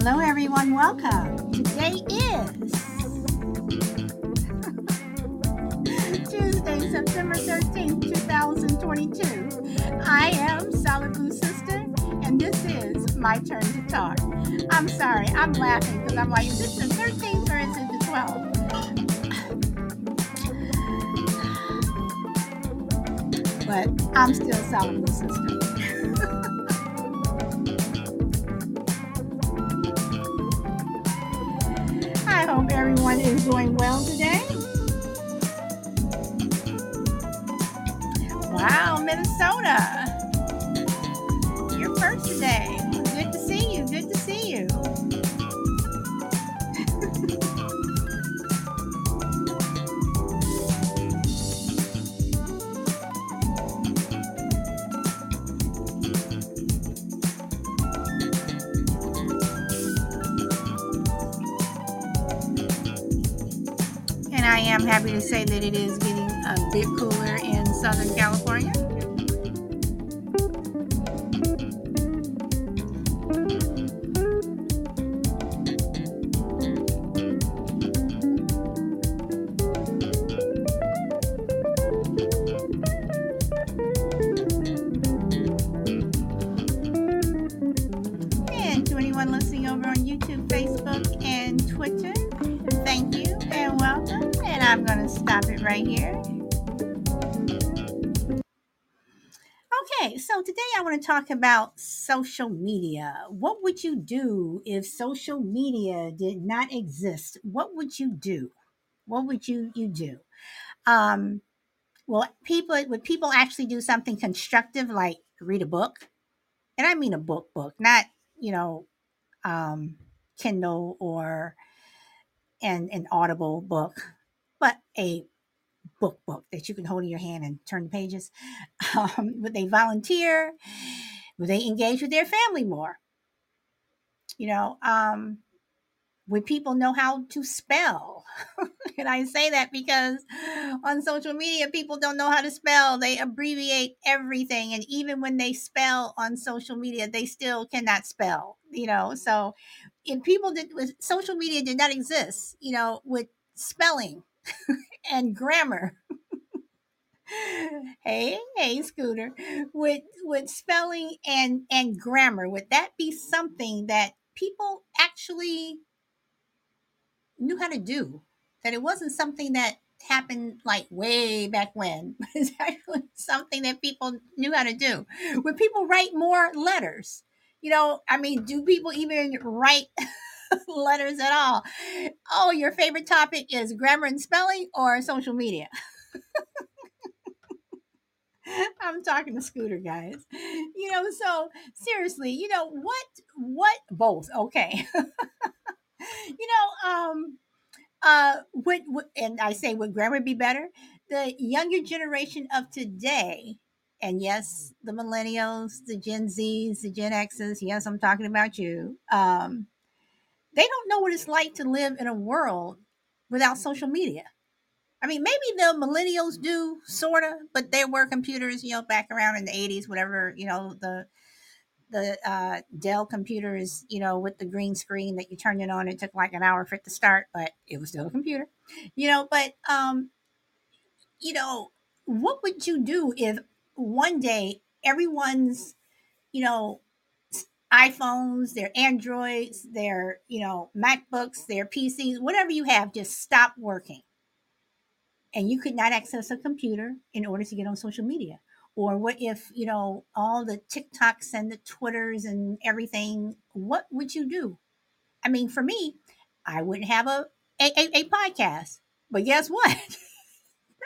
Hello, everyone. Welcome. Today is Tuesday, September 13th, 2022. I am Solid Blue Sister, and this is My Turn to Talk. I'm sorry. I'm laughing because I'm like, is this the 13th or is it the 12th? But I'm still Solid Blue Sister. I hope everyone is doing well today. Wow, Minnesota. You're first today. Good to see you. Good to see you. I'm happy to say that it is getting a bit cooler in Southern California. And to anyone listening over on YouTube, Facebook, and Twitter, thank you and welcome. And I'm going to stop it right here. Okay, so today I want to talk about social media. What would you do if social media did not exist? What would you do? What would you do? Would people actually do something constructive like read a book? And I mean a book, not, Kindle or an Audible book. But a book that you can hold in your hand and turn the pages. Would they volunteer? Would they engage with their family more? Would people know how to spell? And I say that because on social media, people don't know how to spell. They abbreviate everything. And even when they spell on social media, they still cannot spell, So if social media did not exist, with spelling, and grammar. hey, Scooter. Would spelling and grammar, would that be something that people actually knew how to do? That it wasn't something that happened like way back when, but it's actually something that people knew how to do. Would people write more letters? Do people even write letters at all? Oh, your favorite topic is grammar and spelling or social media. I'm talking to Scooter, guys. So seriously, what both? Okay. Would grammar be better? The younger generation of today, and yes, the millennials, the Gen Zs, the Gen Xs, yes, I'm talking about you. They don't know what it's like to live in a world without social media. Maybe the millennials do, sort of, but there were computers, back around in the 80s, whatever, the Dell computers, with the green screen that you turned it on. It took like an hour for it to start, but it was still a computer, But what would you do if one day everyone's, iPhones, their Androids, their, MacBooks, their PCs, whatever you have, just stop working. And you could not access a computer in order to get on social media. Or what if, all the TikToks and the Twitters and everything, what would you do? For me, I wouldn't have a podcast. But guess what?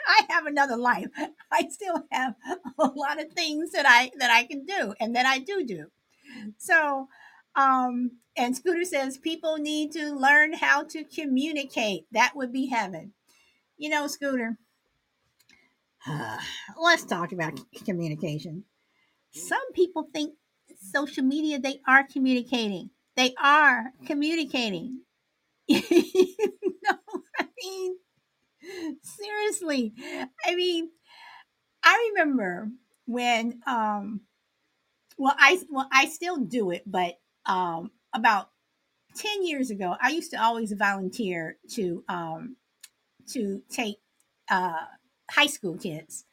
I have another life. I still have a lot of things that I can do and that I do. So, and Scooter says, people need to learn how to communicate. That would be heaven. Scooter, let's talk about communication. Some people think social media, they are communicating. They are communicating. Seriously. I remember when, I still do it, but about 10 years ago, I used to always volunteer to take high school kids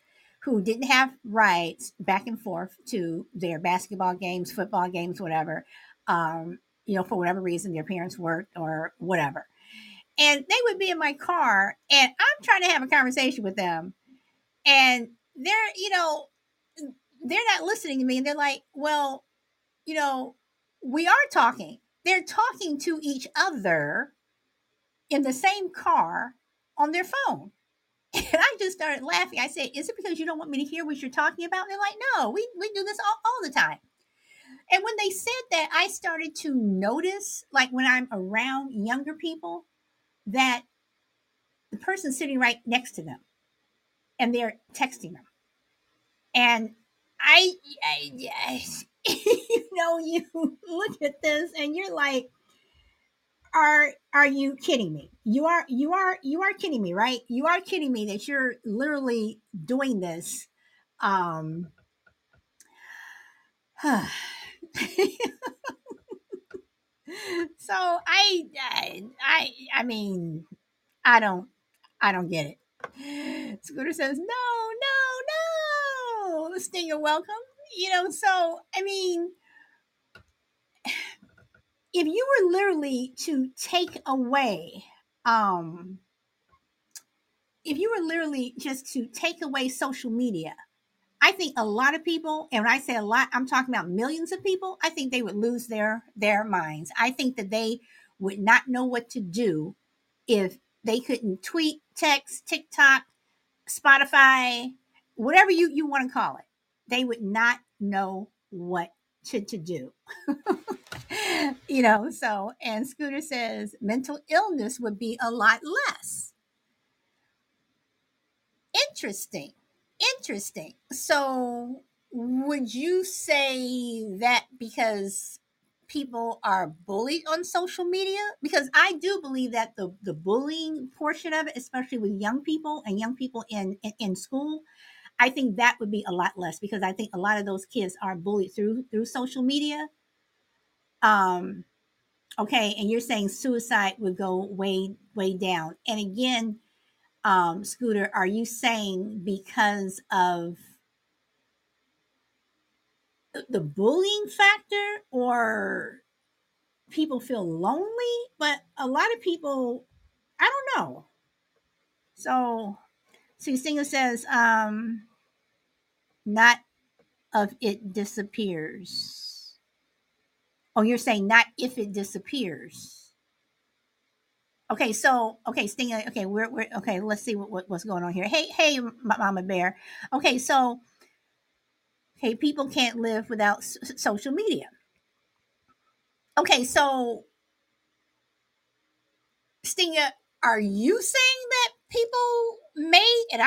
who didn't have rides back and forth to their basketball games, football games, whatever, for whatever reason, their parents worked or whatever. And they would be in my car, and I'm trying to have a conversation with them. And they're not listening to me. And they're like, well, we are talking. They're talking to each other in the same car on their phone. And I just started laughing. I said, is it because you don't want me to hear what you're talking about? And they're like, no, we do this all the time. And when they said that, I started to notice, like when I'm around younger people, that the person's sitting right next to them and they're texting them. And I you look at this and you're like, are you kidding me? You are kidding me, right? You are kidding me that you're literally doing this. So I mean, I don't get it. Scooter says, no. Stinger, welcome. So, I mean, if you were literally to take away, social media, I think a lot of people, and when I say a lot, I'm talking about millions of people, I think they would lose their minds. I think that they would not know what to do if they couldn't tweet, text, TikTok, Spotify, whatever you want to call it. They would not know what to do. And Scooter says mental illness would be a lot less. Interesting. So would you say that because people are bullied on social media? Because I do believe that the bullying portion of it, especially with young people and young people in school, I think that would be a lot less because I think a lot of those kids are bullied through social media. Okay. And you're saying suicide would go way, way down. And again, Scooter, are you saying because of the bullying factor or people feel lonely? But a lot of people, I don't know. So Stinger says, not of it disappears. Oh, you're saying not if it disappears. Okay, Stinger. Okay, we're let's see what's going on here. Hey, Mama Bear. Okay, people can't live without social media. Okay, so Stinger, are you saying that people may, and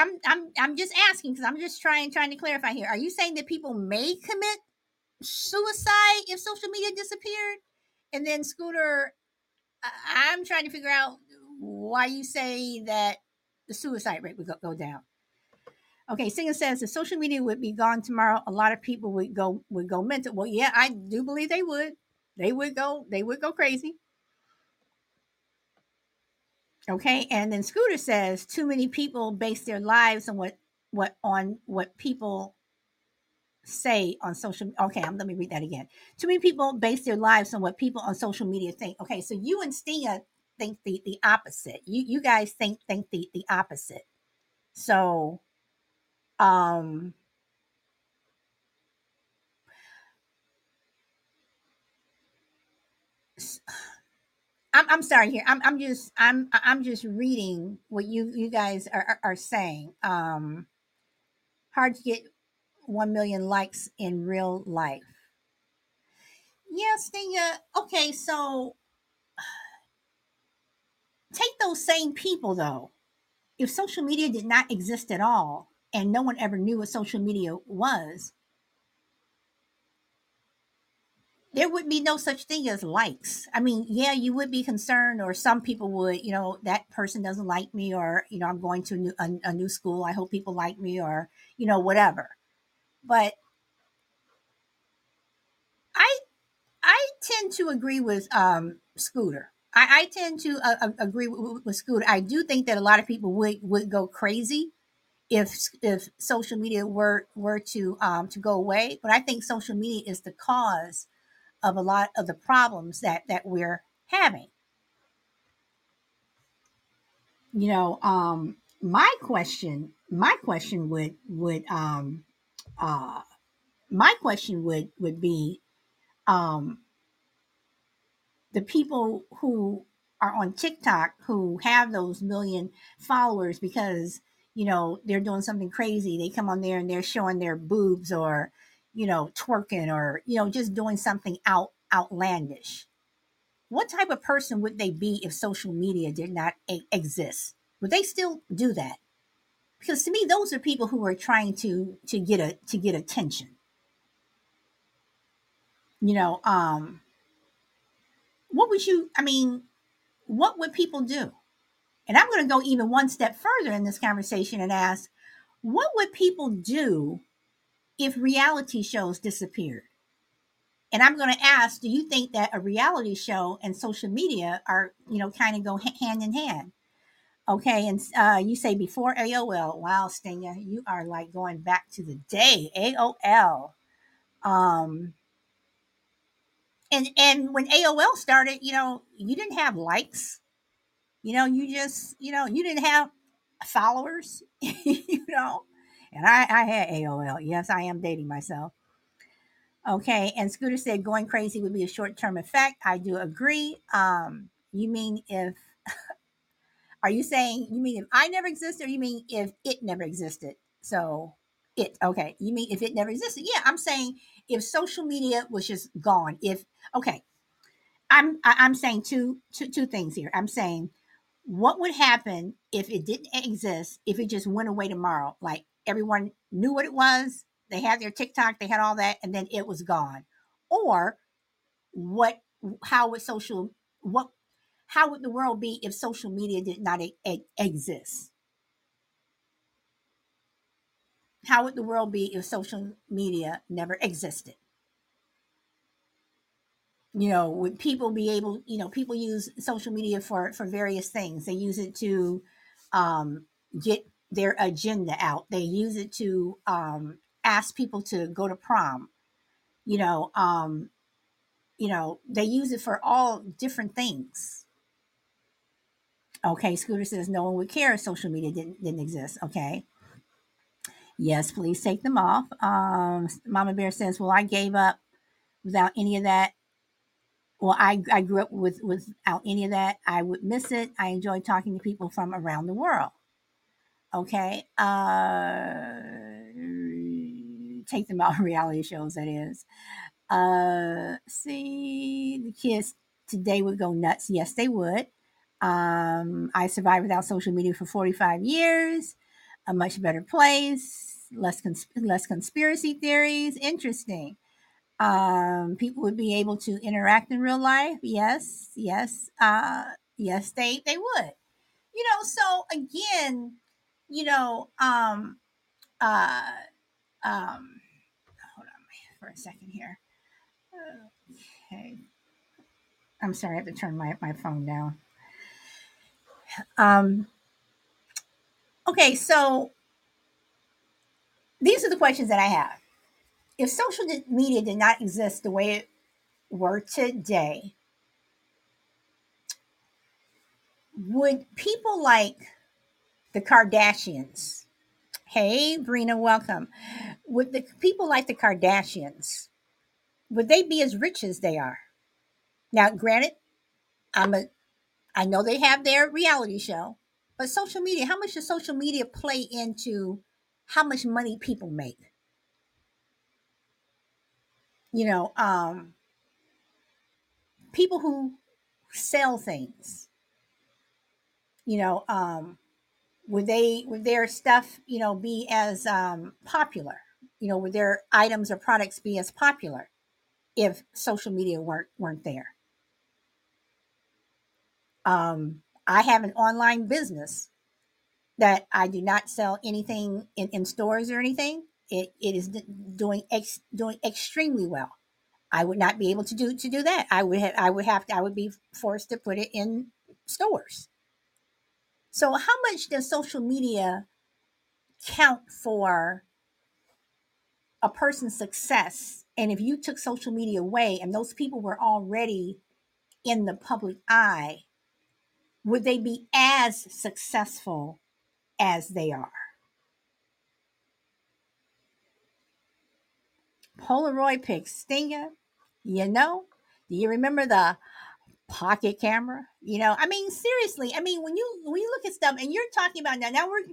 I'm just asking because I'm just trying to clarify here. Are you saying that people may commit suicide if social media disappeared? And then Scooter, I'm trying to figure out why you say that the suicide rate would go down. Okay, Stinger says if social media would be gone tomorrow, a lot of people would go mental. Well, yeah, I do believe they would. They would go crazy. Okay, and then Scooter says too many people base their lives on what people say on social media. Okay, let me read that again. Too many people base their lives on what people on social media think. Okay, so you and Stina think the opposite. You guys think the opposite. So I'm sorry here. I'm just reading what you guys are saying. Hard to get 1 million likes in real life. Yes, Stenia. Okay, so take those same people though. If social media did not exist at all and no one ever knew what social media was, there would be no such thing as likes. I mean, yeah, you would be concerned, or some people would, that person doesn't like me, or, I'm going to a new school. I hope people like me, or, whatever. But I tend to agree with Scooter. I tend to agree with Scooter. I do think that a lot of people would go crazy if social media were to go away. But I think social media is the cause of a lot of the problems that we're having. You know, my question would be, the people who are on TikTok who have those million followers because, you know, they're doing something crazy. They come on there and they're showing their boobs or, you know, twerking or, you know, just doing something outlandish. What type of person would they be if social media did not exist? Would they still do that? Because to me, those are people who are trying to get attention. You know, what would people do? And I'm going to go even one step further in this conversation and ask, what would people do if reality shows disappeared? And I'm going to ask, do you think that a reality show and social media are, you know, kind of go hand in hand? Okay. And you say before AOL. Wow, Stenia, you are like going back to the day. AOL. And when AOL started, you know, you didn't have likes. You know, you just, you know, you didn't have followers, you know. And I had AOL. Yes, I am dating myself. Okay, and Scooter said going crazy would be a short-term effect. I do agree. You mean if, are you saying, you mean if I never existed or you mean if it never existed? So okay. You mean if it never existed? Yeah, I'm saying if social media was just gone, I'm saying two things here. I'm saying what would happen if it didn't exist, if it just went away tomorrow? Like everyone knew what it was. They had their TikTok, they had all that, and then it was gone. Or how would the world be if social media did not exist? How would the world be if social media never existed? You know, would people be able, you know, people use social media for various things. They use it to get their agenda out. They use it to ask people to go to prom, you know, they use it for all different things. Okay. Scooter says no one would care if social media didn't exist. Okay. Yes, please take them off. Mama Bear says, well, I gave up without any of that. Well, I grew up without any of that. I would miss it. I enjoy talking to people from around the world. Okay. Take them out reality shows, that is. See, the kids today would go nuts. Yes, they would. I survived without social media for 45 years. A much better place. Less conspiracy theories. Interesting. People would be able to interact in real life. Yes. Yes, they would. You know, so again, you know, hold on for a second here. Okay. I'm sorry, I have to turn my phone down. Okay, so these are the questions that I have. If social media did not exist the way it were today, would people like the Kardashians? Hey, Brina, welcome. Would the people like the Kardashians, would they be as rich as they are? Now, granted, I know they have their reality show, but social media, how much does social media play into how much money people make? You know, people who sell things, you know, would their stuff, you know, be as popular? You know, would their items or products be as popular if social media weren't there? I have an online business that I do not sell anything in stores or anything. It is doing extremely well. I would not be able to do that. I would be forced to put it in stores. So how much does social media count for a person's success? And if you took social media away and those people were already in the public eye, would they be as successful as they are? Polaroid pics, Stinger, do you remember the pocket camera? When we look at stuff and you're talking about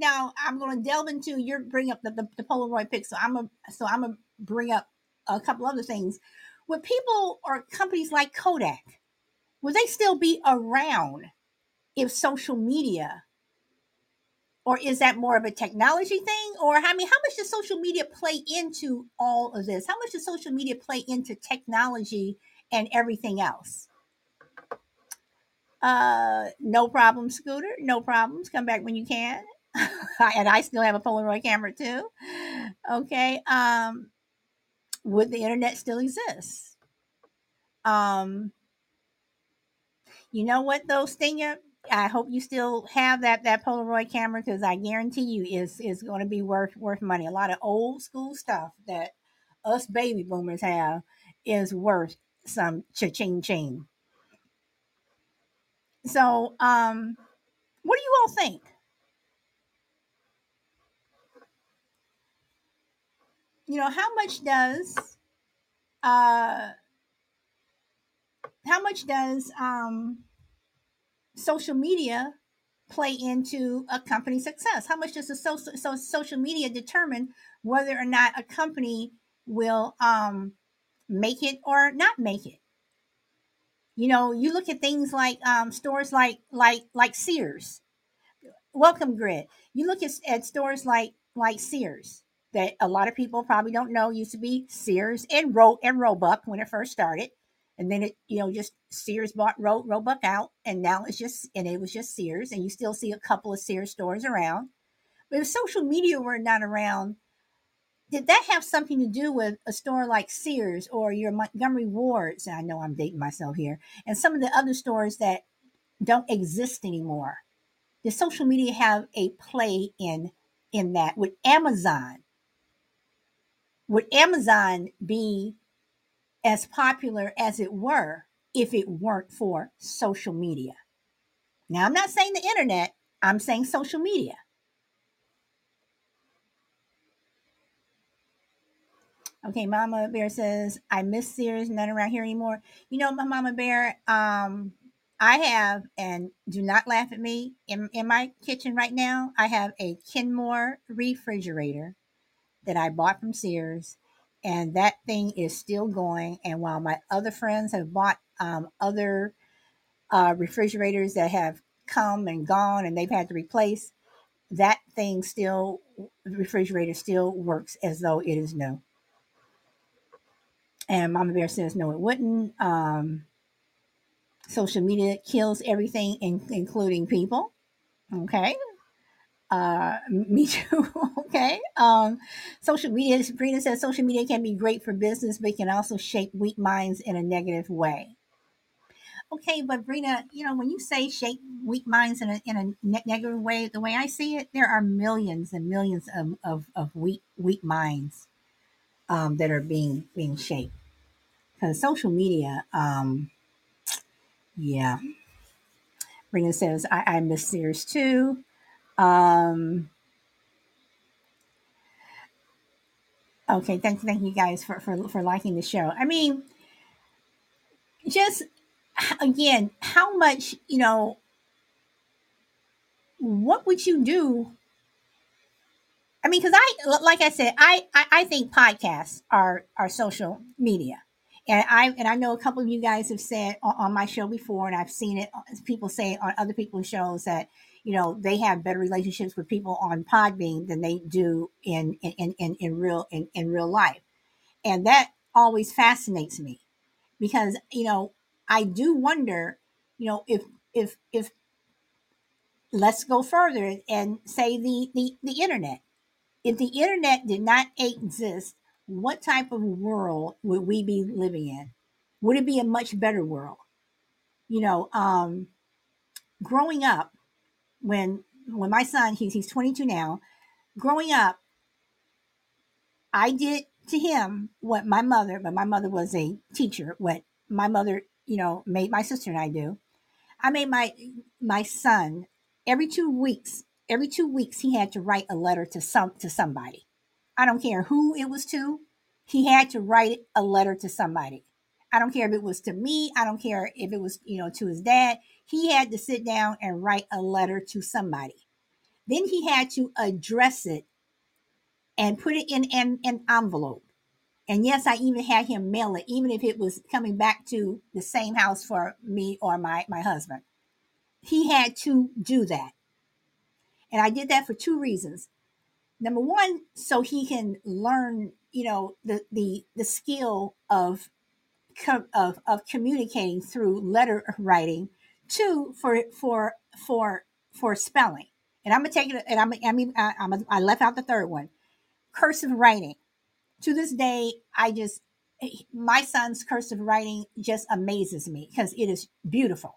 now I'm going to delve into your bring up the Polaroid pics. So I'm going to bring up a couple other things. Would people or companies like Kodak, would they still be around if social media, or is that more of a technology thing? Or how much does social media play into all of this? How much does social media play into technology and everything else? No problem, Scooter. No problems. Come back when you can. And I still have a Polaroid camera too. Okay. Would the internet still exist? You know what though, Stenia? I hope you still have that Polaroid camera, because I guarantee you is going to be worth money. A lot of old school stuff that us baby boomers have is worth some cha-ching. So, what do you all think? How much does social media play into a company's success? How much does the social media determine whether or not a company will make it or not make it? You look at things like stores like Sears. Welcome, Grid. You look at stores like Sears that a lot of people probably don't know used to be Sears and Roebuck when it first started. And then just Sears bought Roebuck out, and now it was just Sears, and you still see a couple of Sears stores around. But if social media were not around, did that have something to do with a store like Sears or your Montgomery Wards? And I know I'm dating myself here, and some of the other stores that don't exist anymore. Did social media have a play in that? Would Amazon be as popular as it were if it weren't for social media? Now, I'm not saying the internet, I'm saying social media. Okay, Mama Bear says, I miss Sears, none around here anymore. My Mama Bear, I have, and do not laugh at me, in my kitchen right now, I have a Kenmore refrigerator that I bought from Sears. And that thing is still going. And while my other friends have bought other refrigerators that have come and gone and they've had to replace, the refrigerator still works as though it is new. And Mama Bear says, no, it wouldn't. Social media kills everything, including people. Okay. Me too. Okay. Social media, Brina says, social media can be great for business, but it can also shape weak minds in a negative way. Okay. But Brina, when you say shape weak minds in a negative way, the way I see it, there are millions and millions of weak minds, that are being shaped because social media. Yeah. Brina says, I miss Sears too. Okay, thank you guys for liking the show. Just again, how much, what would you do? Because I think podcasts are social media. And I know a couple of you guys have said on my show before, and I've seen it, people say on other people's shows that, they have better relationships with people on Podbean than they do in real life. And that always fascinates me because, I do wonder, if let's go further and say the internet. If the internet did not exist, what type of world would we be living in? would it be a much better world? You know, growing up, when my son, he's 22 now, growing up, I did to him what my mother, but my mother was a teacher, what my mother, you know, made my sister and I do. I made my son every two weeks he had to write a letter to somebody. I don't care who it was to. He had to write a letter to somebody. I don't care if it was to me. I don't care if it was, you know, to his dad. He had to sit down and write a letter to somebody. Then he had to address it and put it in an envelope. And yes, I even had him mail it, even if it was coming back to the same house for me or my husband. He had to do that. And I did that for two reasons. Number one, so he can learn, you know, the skill of communicating through letter writing. Two, for spelling. And I'm gonna take it. And I left out the third one, cursive writing. To this day, my son's cursive writing just amazes me because it is beautiful.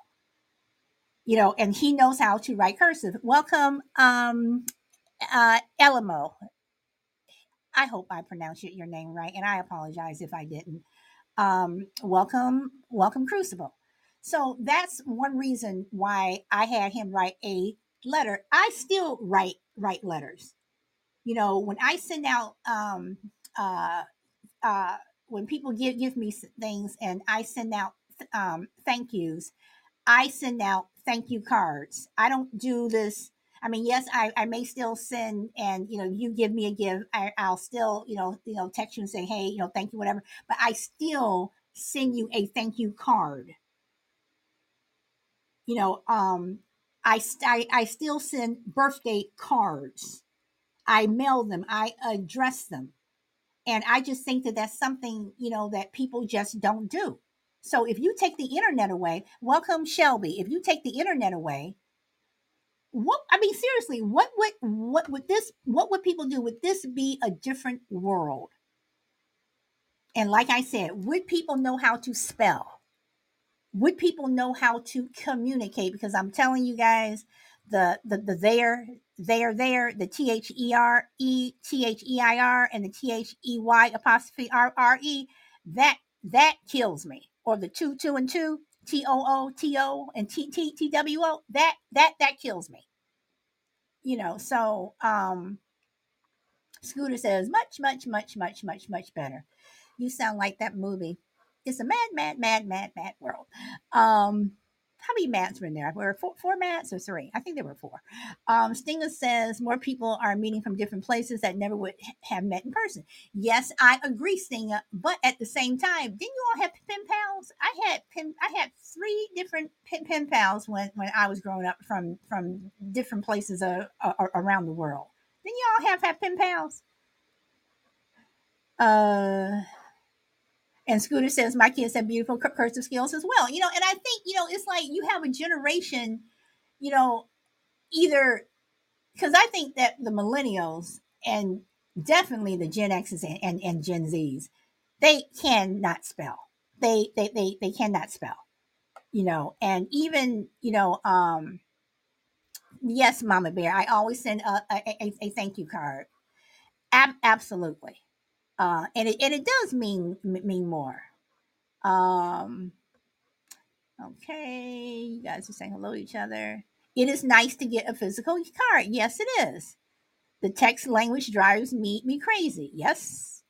You know, and he knows how to write cursive. Welcome, Elmo. I hope I pronounced your name right, and I apologize if I didn't. Welcome, Crucible. So that's one reason why I had him write a letter. I still write letters. You know, when I send out, when people give me things, and I send out thank yous, I send out thank you cards. I don't do this. I mean, yes, I may still send, and, you know, you give me a gift. I'll still, you know, text you and say, hey, you know, thank you, whatever. But I still send you a thank you card. You know, I still send birthday cards. I mail them. I address them. And I just think that that's something, you know, that people just don't do. So if you take the internet away, welcome Shelby. If you take the internet away, seriously, what would people do? Would this be a different world? And like I said, would people know how to spell? Would people know how to communicate? Because I'm telling you guys, the there, the THERE, THEIR, and the THEY''RRE, that kills me. Or the 2, 2, and 2. TOOTO and TTTWO, that kills me. You know, so Scooter says, much better. You sound like that movie. It's a mad world. How many mats were in there? Were four mats or three? I think there were four. Stinger says more people are meeting from different places that never would have met in person. Yes, I agree, Stinger. But at the same time, didn't you all have pen pals? I had three different pen pals when I was growing up from different places around the world. Didn't you all have pen pals? And Scooter says, my kids have beautiful cursive skills as well. You know, and I think, you know, it's like you have a generation, you know, either, because I think that the millennials and definitely the Gen X's and Gen Z's, they cannot spell. They cannot spell, you know, and even, you know, yes, Mama Bear, I always send a thank you card. Absolutely. And it does mean more. Okay, you guys are saying hello to each other. It is nice to get a physical card. Yes, it is. The text language drives me crazy. Yes.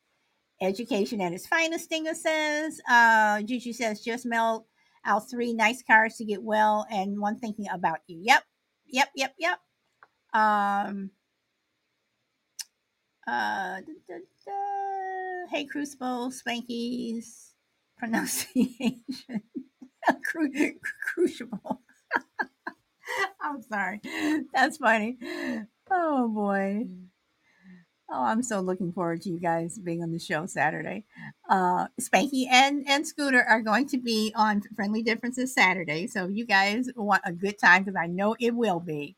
Education at its finest, Stinger says. Juju says, just mail out 3 nice cards to get well and one thinking about you. Yep. Hey, Crucible, Spanky's pronunciation. Crucible. I'm sorry. That's funny. Oh, boy. Oh, I'm so looking forward to you guys being on the show Saturday. Spanky and Scooter are going to be on Friendly Differences Saturday. So you guys want a good time because I know it will be.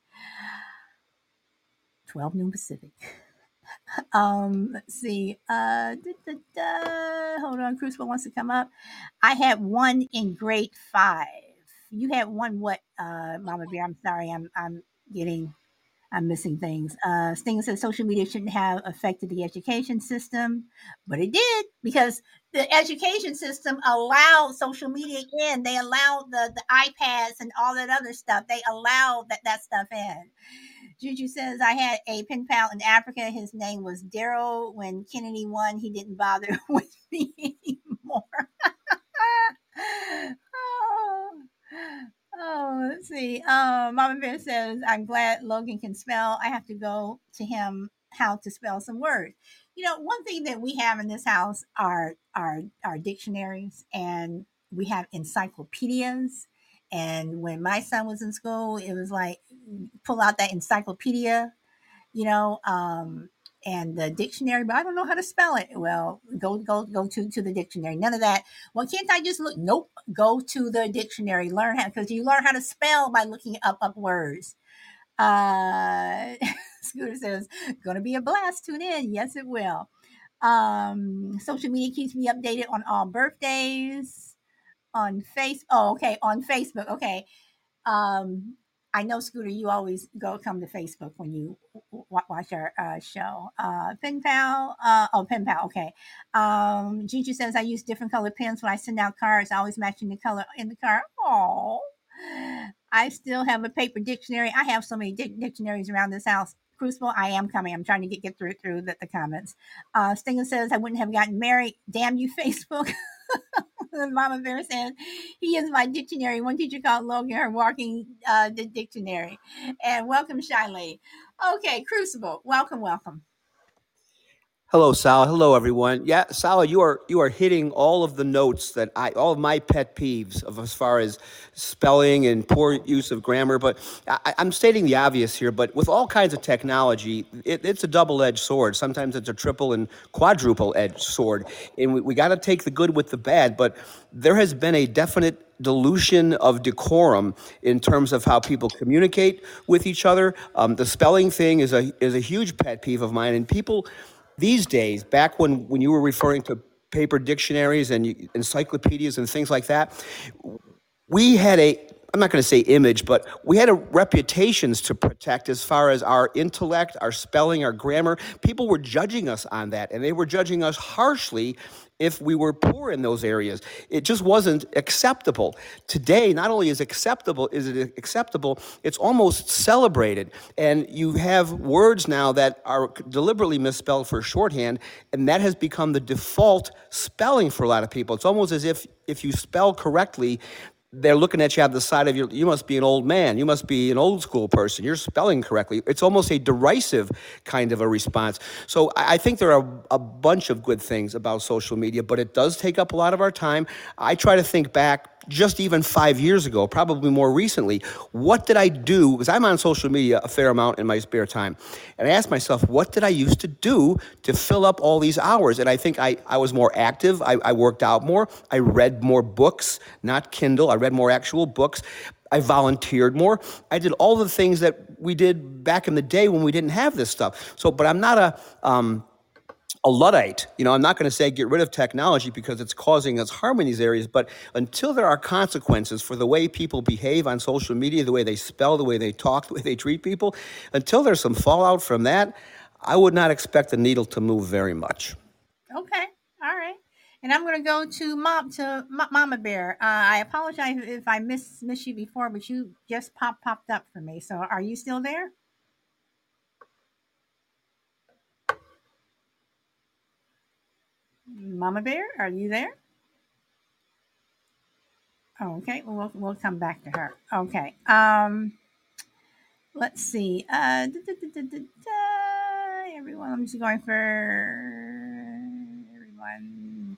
12 noon Pacific. Let's see. Hold on. Crucible wants to come up. I had one in grade 5. You had one what, Mama Bear? I'm sorry. I'm missing things. Stinger says social media shouldn't have affected the education system, but it did, because the education system allowed social media in. They allowed the iPads and all that other stuff. They allowed that stuff in. Juju says, I had a pen pal in Africa. His name was Daryl. When Kennedy won, he didn't bother with me anymore. Oh, let's see. Mama Bear says, I'm glad Logan can spell. I have to go to him how to spell some words. You know, one thing that we have in this house are dictionaries, and we have encyclopedias. And when my son was in school, it was like, pull out that encyclopedia, and the dictionary, but I don't know how to spell it. Well, go to the dictionary. None of that. Well, can't I just look? Nope. Go to the dictionary. Learn how, because you learn how to spell by looking up words. Scooter says, going to be a blast. Tune in. Yes, it will. Social media keeps me updated on all birthdays. On Facebook. Oh, okay. On Facebook. Okay. I know, Scooter, you always come to Facebook when you watch our show. Pen pal, okay. Gigi says, I use different colored pens when I send out cards, always matching the color in the card. Oh, I still have a paper dictionary. I have so many dictionaries around this house. Crucible, I am coming. I'm trying to get through the comments. Stinger says, I wouldn't have gotten married. Damn you, Facebook. Mama Bear says, he is my dictionary. One teacher called Logan her walking the dictionary. And welcome, Shailene. Okay, Crucible, welcome. Hello, Sal. Hello, everyone. Yeah, Sal, you are hitting all of the notes that all of my pet peeves of as far as spelling and poor use of grammar. But I'm stating the obvious here. But with all kinds of technology, it's a double-edged sword. Sometimes it's a triple and quadruple-edged sword. And we got to take the good with the bad. But there has been a definite dilution of decorum in terms of how people communicate with each other. The spelling thing is a huge pet peeve of mine, and people. These days, back when you were referring to paper dictionaries and encyclopedias and things like that, we had I'm not going to say image, but we had reputations to protect as far as our intellect, our spelling, our grammar. People were judging us on that, and they were judging us harshly if we were poor in those areas. It just wasn't acceptable. Today, not only is it acceptable, it's almost celebrated. And you have words now that are deliberately misspelled for shorthand, and that has become the default spelling for a lot of people. It's almost as if you spell correctly, they're looking at you on the side of you must be an old man. You must be an old school person. You're spelling correctly. It's almost a derisive kind of a response. So I think there are a bunch of good things about social media, but it does take up a lot of our time. I try to think back just even 5 years ago, probably more recently, what did I do? Because I'm on social media a fair amount in my spare time. And I asked myself, what did I used to do to fill up all these hours? And I think I was more active. I worked out more. I read more books, not Kindle. I read more actual books. I volunteered more. I did all the things that we did back in the day when we didn't have this stuff. So, but I'm not a Luddite. I'm not going to say get rid of technology because it's causing us harm in these areas, but until there are consequences for the way people behave on social media, the way they spell, the way they talk, the way they treat people, until there's some fallout from that, I would not expect the needle to move very much. Okay. All right. And I'm going to go to Mama Bear. I apologize if I missed you before, but you just popped up for me. So are you still there? Mama Bear, are you there? Okay, we'll come back to her. Okay, let's see. Everyone, I'm just going for everyone.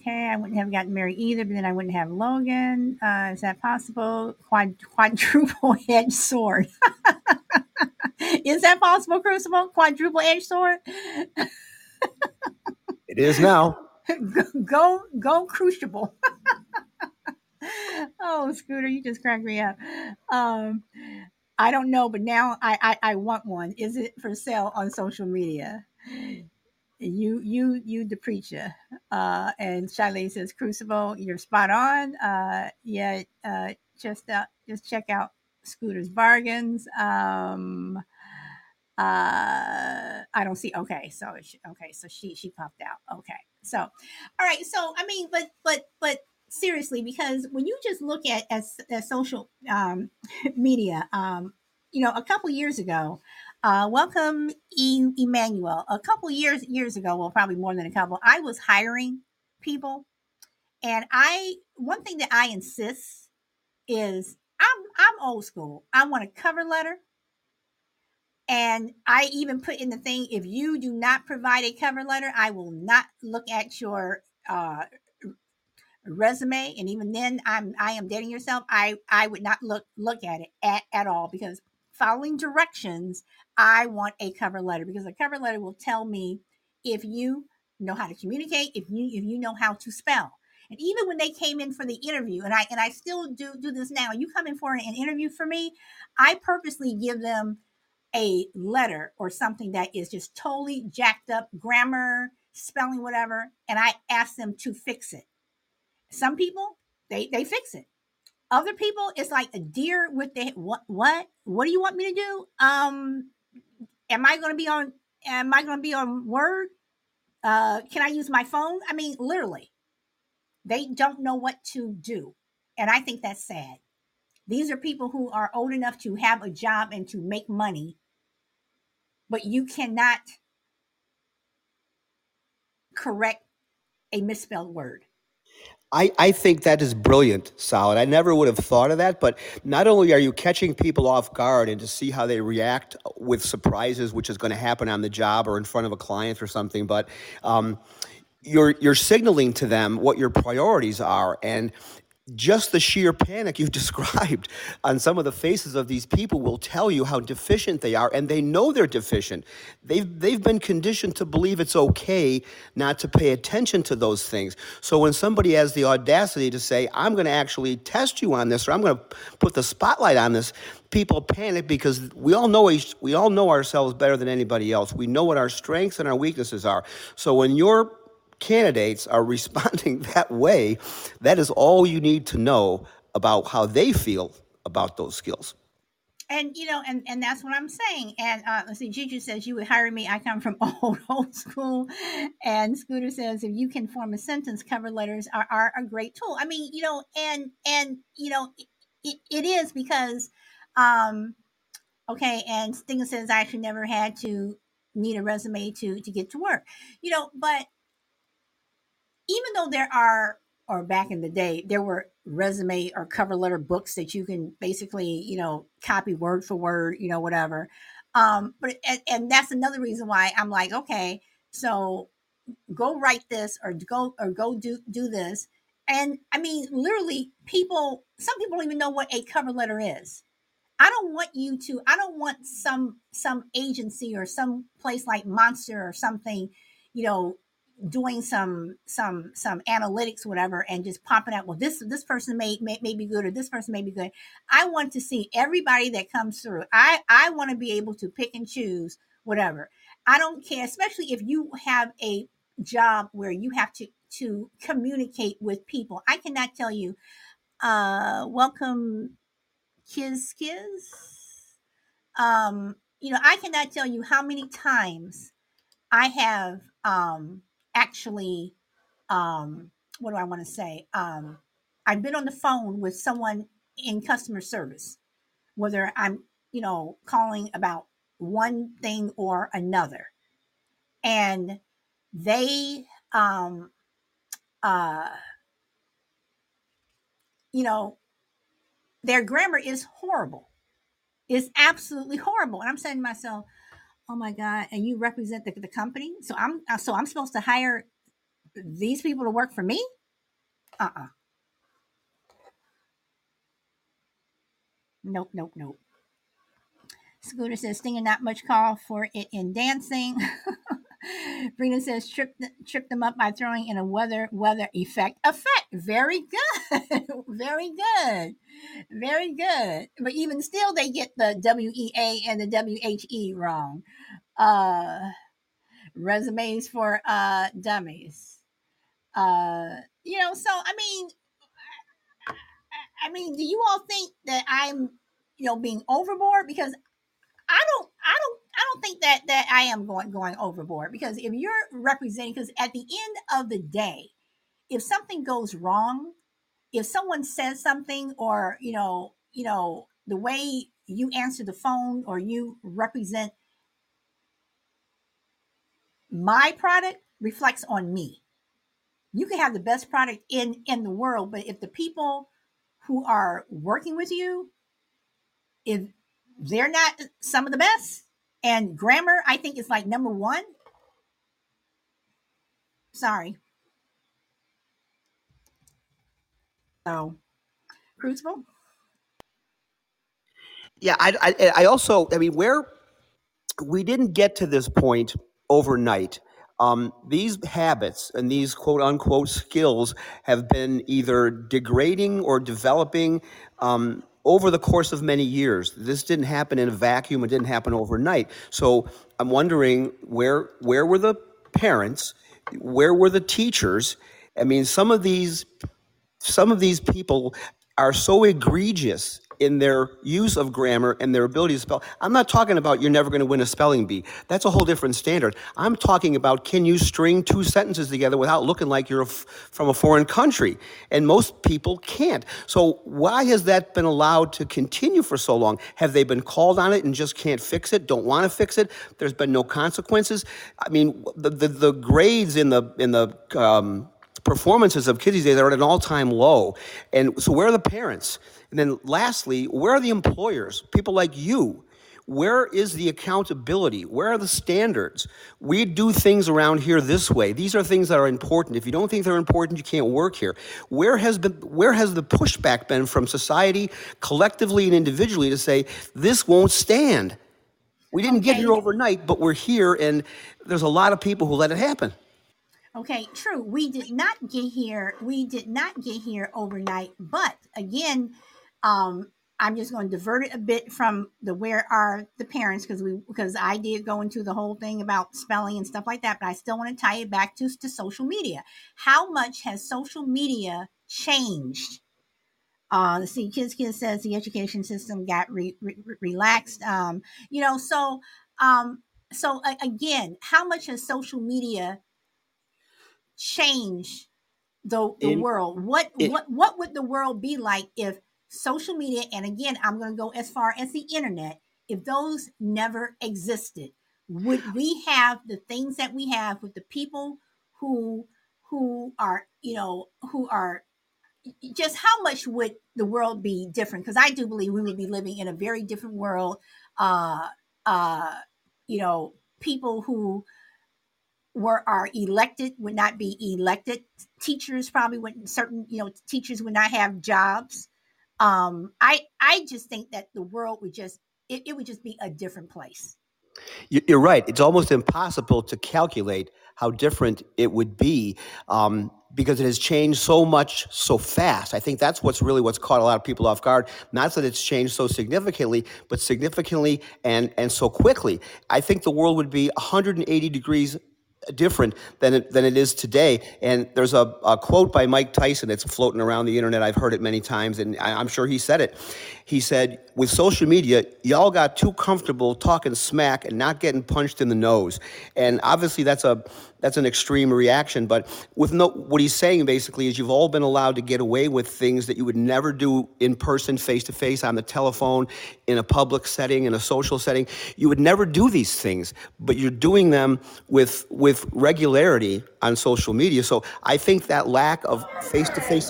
Okay, I wouldn't have gotten married either, but then I wouldn't have Logan. Is that possible? Quadruple-edged sword. Is that possible, Crucible? Quadruple-edged sword? It is now. Go Crucible. Oh, Scooter, you just cracked me up. I don't know, but now I want one. Is it for sale on social media? You the preacher. And Shailene says, Crucible, you're spot on. Just check out Scooter's bargains. I don't see. Okay. So she popped out. Okay. So, all right. So, I mean, but seriously, because when you just look at social media, a couple years ago, welcome Emmanuel. A couple years ago, well, probably more than a couple, I was hiring people, and one thing that I insist is I'm old school. I want a cover letter, and I even put in the thing: if you do not provide a cover letter, I will not look at your resume. And even then, I am dating yourself. I would not look at it at all, because following directions, I want a cover letter, because a cover letter will tell me if you know how to communicate, if you know how to spell. And even when they came in for the interview, and I still do this now, you come in for an interview for me, I purposely give them a letter or something that is just totally jacked up, grammar, spelling, whatever, and I ask them to fix it. Some people, they fix it. Other people, it's like a deer with the what do you want me to do? Am I going to be on Word? Can I use my phone? I mean, literally, they don't know what to do. And I think that's sad. These are people who are old enough to have a job and to make money, but you cannot correct a misspelled word. I think that is brilliant, Solid. I never would have thought of that, but not only are you catching people off guard and to see how they react with surprises, which is going to happen on the job or in front of a client or something, but you're signaling to them what your priorities are. And just the sheer panic you've described on some of the faces of these people will tell you how deficient they are, and they know they're deficient. They've been conditioned to believe it's okay not to pay attention to those things. So when somebody has the audacity to say, I'm going to actually test you on this, or I'm going to put the spotlight on this, people panic, because we all know ourselves better than anybody else. We know what our strengths and our weaknesses are. So when you're candidates are responding that way, that is all you need to know about how they feel about those skills. And, and that's what I'm saying. And let's see, Juju says, you would hire me. I come from old school. And Scooter says, if you can form a sentence, cover letters are a great tool. I mean, it is, because, okay. And Stinger says, I actually never had to need a resume to get to work, but even though back in the day, there were resume or cover letter books that you can basically, copy word for word, whatever. But that's another reason why I'm like, okay, so go write this or go do this. And I mean, literally some people don't even know what a cover letter is. I don't want some agency or some place like Monster or something, doing some analytics, whatever, and just popping out, well, this person may be good, or this person may be good. I want to see everybody that comes through. I want to be able to pick and choose whatever. I don't care, especially if you have a job where you have to communicate with people. I cannot tell you, welcome Kiz. I cannot tell you how many times I have what do I want to say? I've been on the phone with someone in customer service, whether I'm, calling about one thing or another. And they, their grammar is horrible. It's absolutely horrible. And I'm saying to myself, oh my God! And you represent the company, so I'm supposed to hire these people to work for me? Nope. Scooter says, "Stinger, not much call for it in dancing." Brina says, trip them up by throwing in a weather effect. Very good. Very good. Very good. But even still, they get the W-E-A and the W-H-E wrong. Resumes for dummies. So, I mean, do you all think that I'm, being overboard? Because I don't think that I am going overboard, because if you're representing, because at the end of the day, if something goes wrong, if someone says something, or, the way you answer the phone or you represent my product reflects on me. You can have the best product in the world, but if the people who are working with you, if they're not some of the best, and grammar, I think, is like number one. Sorry. So, Crucible? Yeah, I also, where we didn't get to this point overnight. These habits and these quote-unquote skills have been either degrading or developing over the course of many years. This didn't happen in a vacuum. It didn't happen overnight. So I'm wondering where were the parents? Where were the teachers? Some of these people are so egregious in their use of grammar and their ability to spell. I'm not talking about you're never going to win a spelling bee. That's a whole different standard. I'm talking about, can you string two sentences together without looking like you're from a foreign country? And most people can't. So why has that been allowed to continue for so long? Have they been called on it and just can't fix it, don't want to fix it? There's been no consequences. The grades in the performances of kids these days are at an all-time low. And so where are the parents? And then lastly, where are the employers? People like you. Where is the accountability? Where are the standards? We do things around here this way. These are things that are important. If you don't think they're important, you can't work here. Where has the pushback been from society, collectively and individually, to say, this won't stand? We didn't get here overnight, but we're here, and there's a lot of people who let it happen. Okay, true. We did not get here overnight. But again, I'm just going to divert it a bit from the where are the parents, because I did go into the whole thing about spelling and stuff like that. But I still want to tie it back to social media. How much has social media changed? Let's see. Kids says the education system got relaxed. So again, how much has social media change the world? What would the world be like if social media, and again, I'm going to go as far as the internet, if those never existed? Would we have the things that we have with the people who are just, how much would the world be different? Because I do believe we would be living in a very different world. People who are elected would not be elected. Teachers probably wouldn't. Certain, teachers would not have jobs. I just think that the world would just, it would just be a different place. You're right. It's almost impossible to calculate how different it would be, because it has changed so much so fast. I think that's what's caught a lot of people off guard. Not that it's changed so significantly, but significantly and so quickly. I think the world would be 180 degrees different than it is today. And there's a quote by Mike Tyson that's floating around the internet. I've heard it many times, and I'm sure he said it. He said, with social media, y'all got too comfortable talking smack and not getting punched in the nose. And obviously that's an extreme reaction, but what he's saying basically is you've all been allowed to get away with things that you would never do in person, face to face, on the telephone, in a public setting, in a social setting. You would never do these things, but you're doing them with regularity on social media. So I think that lack of face-to-face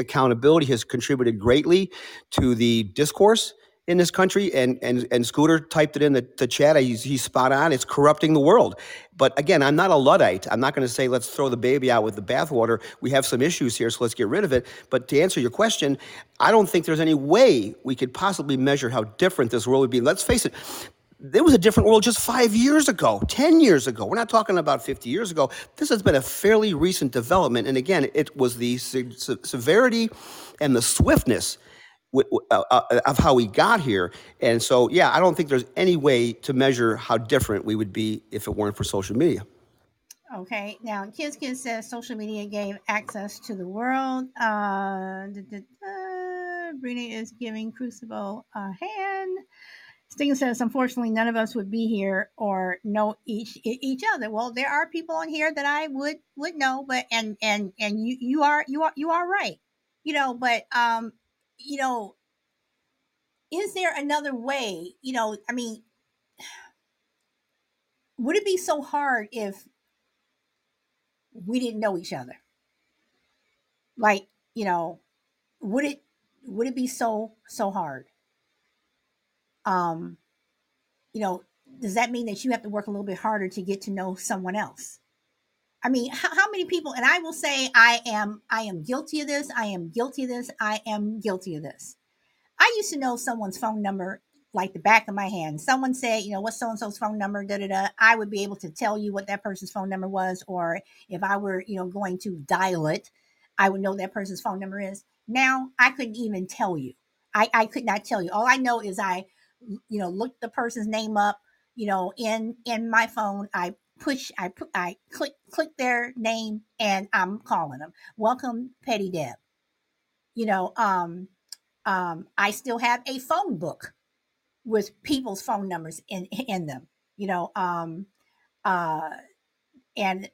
accountability, has contributed greatly to the discourse in this country, and Scooter typed it in the chat. He's spot on. It's corrupting the world. But again, I'm not a Luddite. I'm not going to say let's throw the baby out with the bathwater. We have some issues here, so let's get rid of it. But to answer your question, I don't think there's any way we could possibly measure how different this world would be. Let's face it. There was a different world just 5 years ago, 10 years ago. We're not talking about 50 years ago. This has been a fairly recent development. And again, it was the severity and the swiftness of how we got here. And so, yeah, I don't think there's any way to measure how different we would be if it weren't for social media. Okay. Now, Kids says social media gave access to the world. Brina is giving Crucible a hand. Stinger says, unfortunately, none of us would be here or know each other. Well, there are people on here that I would know, but and you are right, you know. But you know, is there another way? You know, I mean, would it be so hard if we didn't know each other? Like, you know, would it be so hard? You know, does that mean that you have to work a little bit harder to get to know someone else? I mean, how many people, and I will say I am guilty of this. I used to know someone's phone number like the back of my hand. Someone said, you know, what's so-and-so's phone number, da-da-da. I would be able to tell you what that person's phone number was, or if I were, you know, going to dial it, I would know that person's phone number is. Now, I couldn't even tell you. I could not tell you. All I know is I looked the person's name up, you know, in my phone. I click their name and I'm calling them. Welcome, Petty Deb. You know, I still have a phone book with people's phone numbers in them, you know, and, you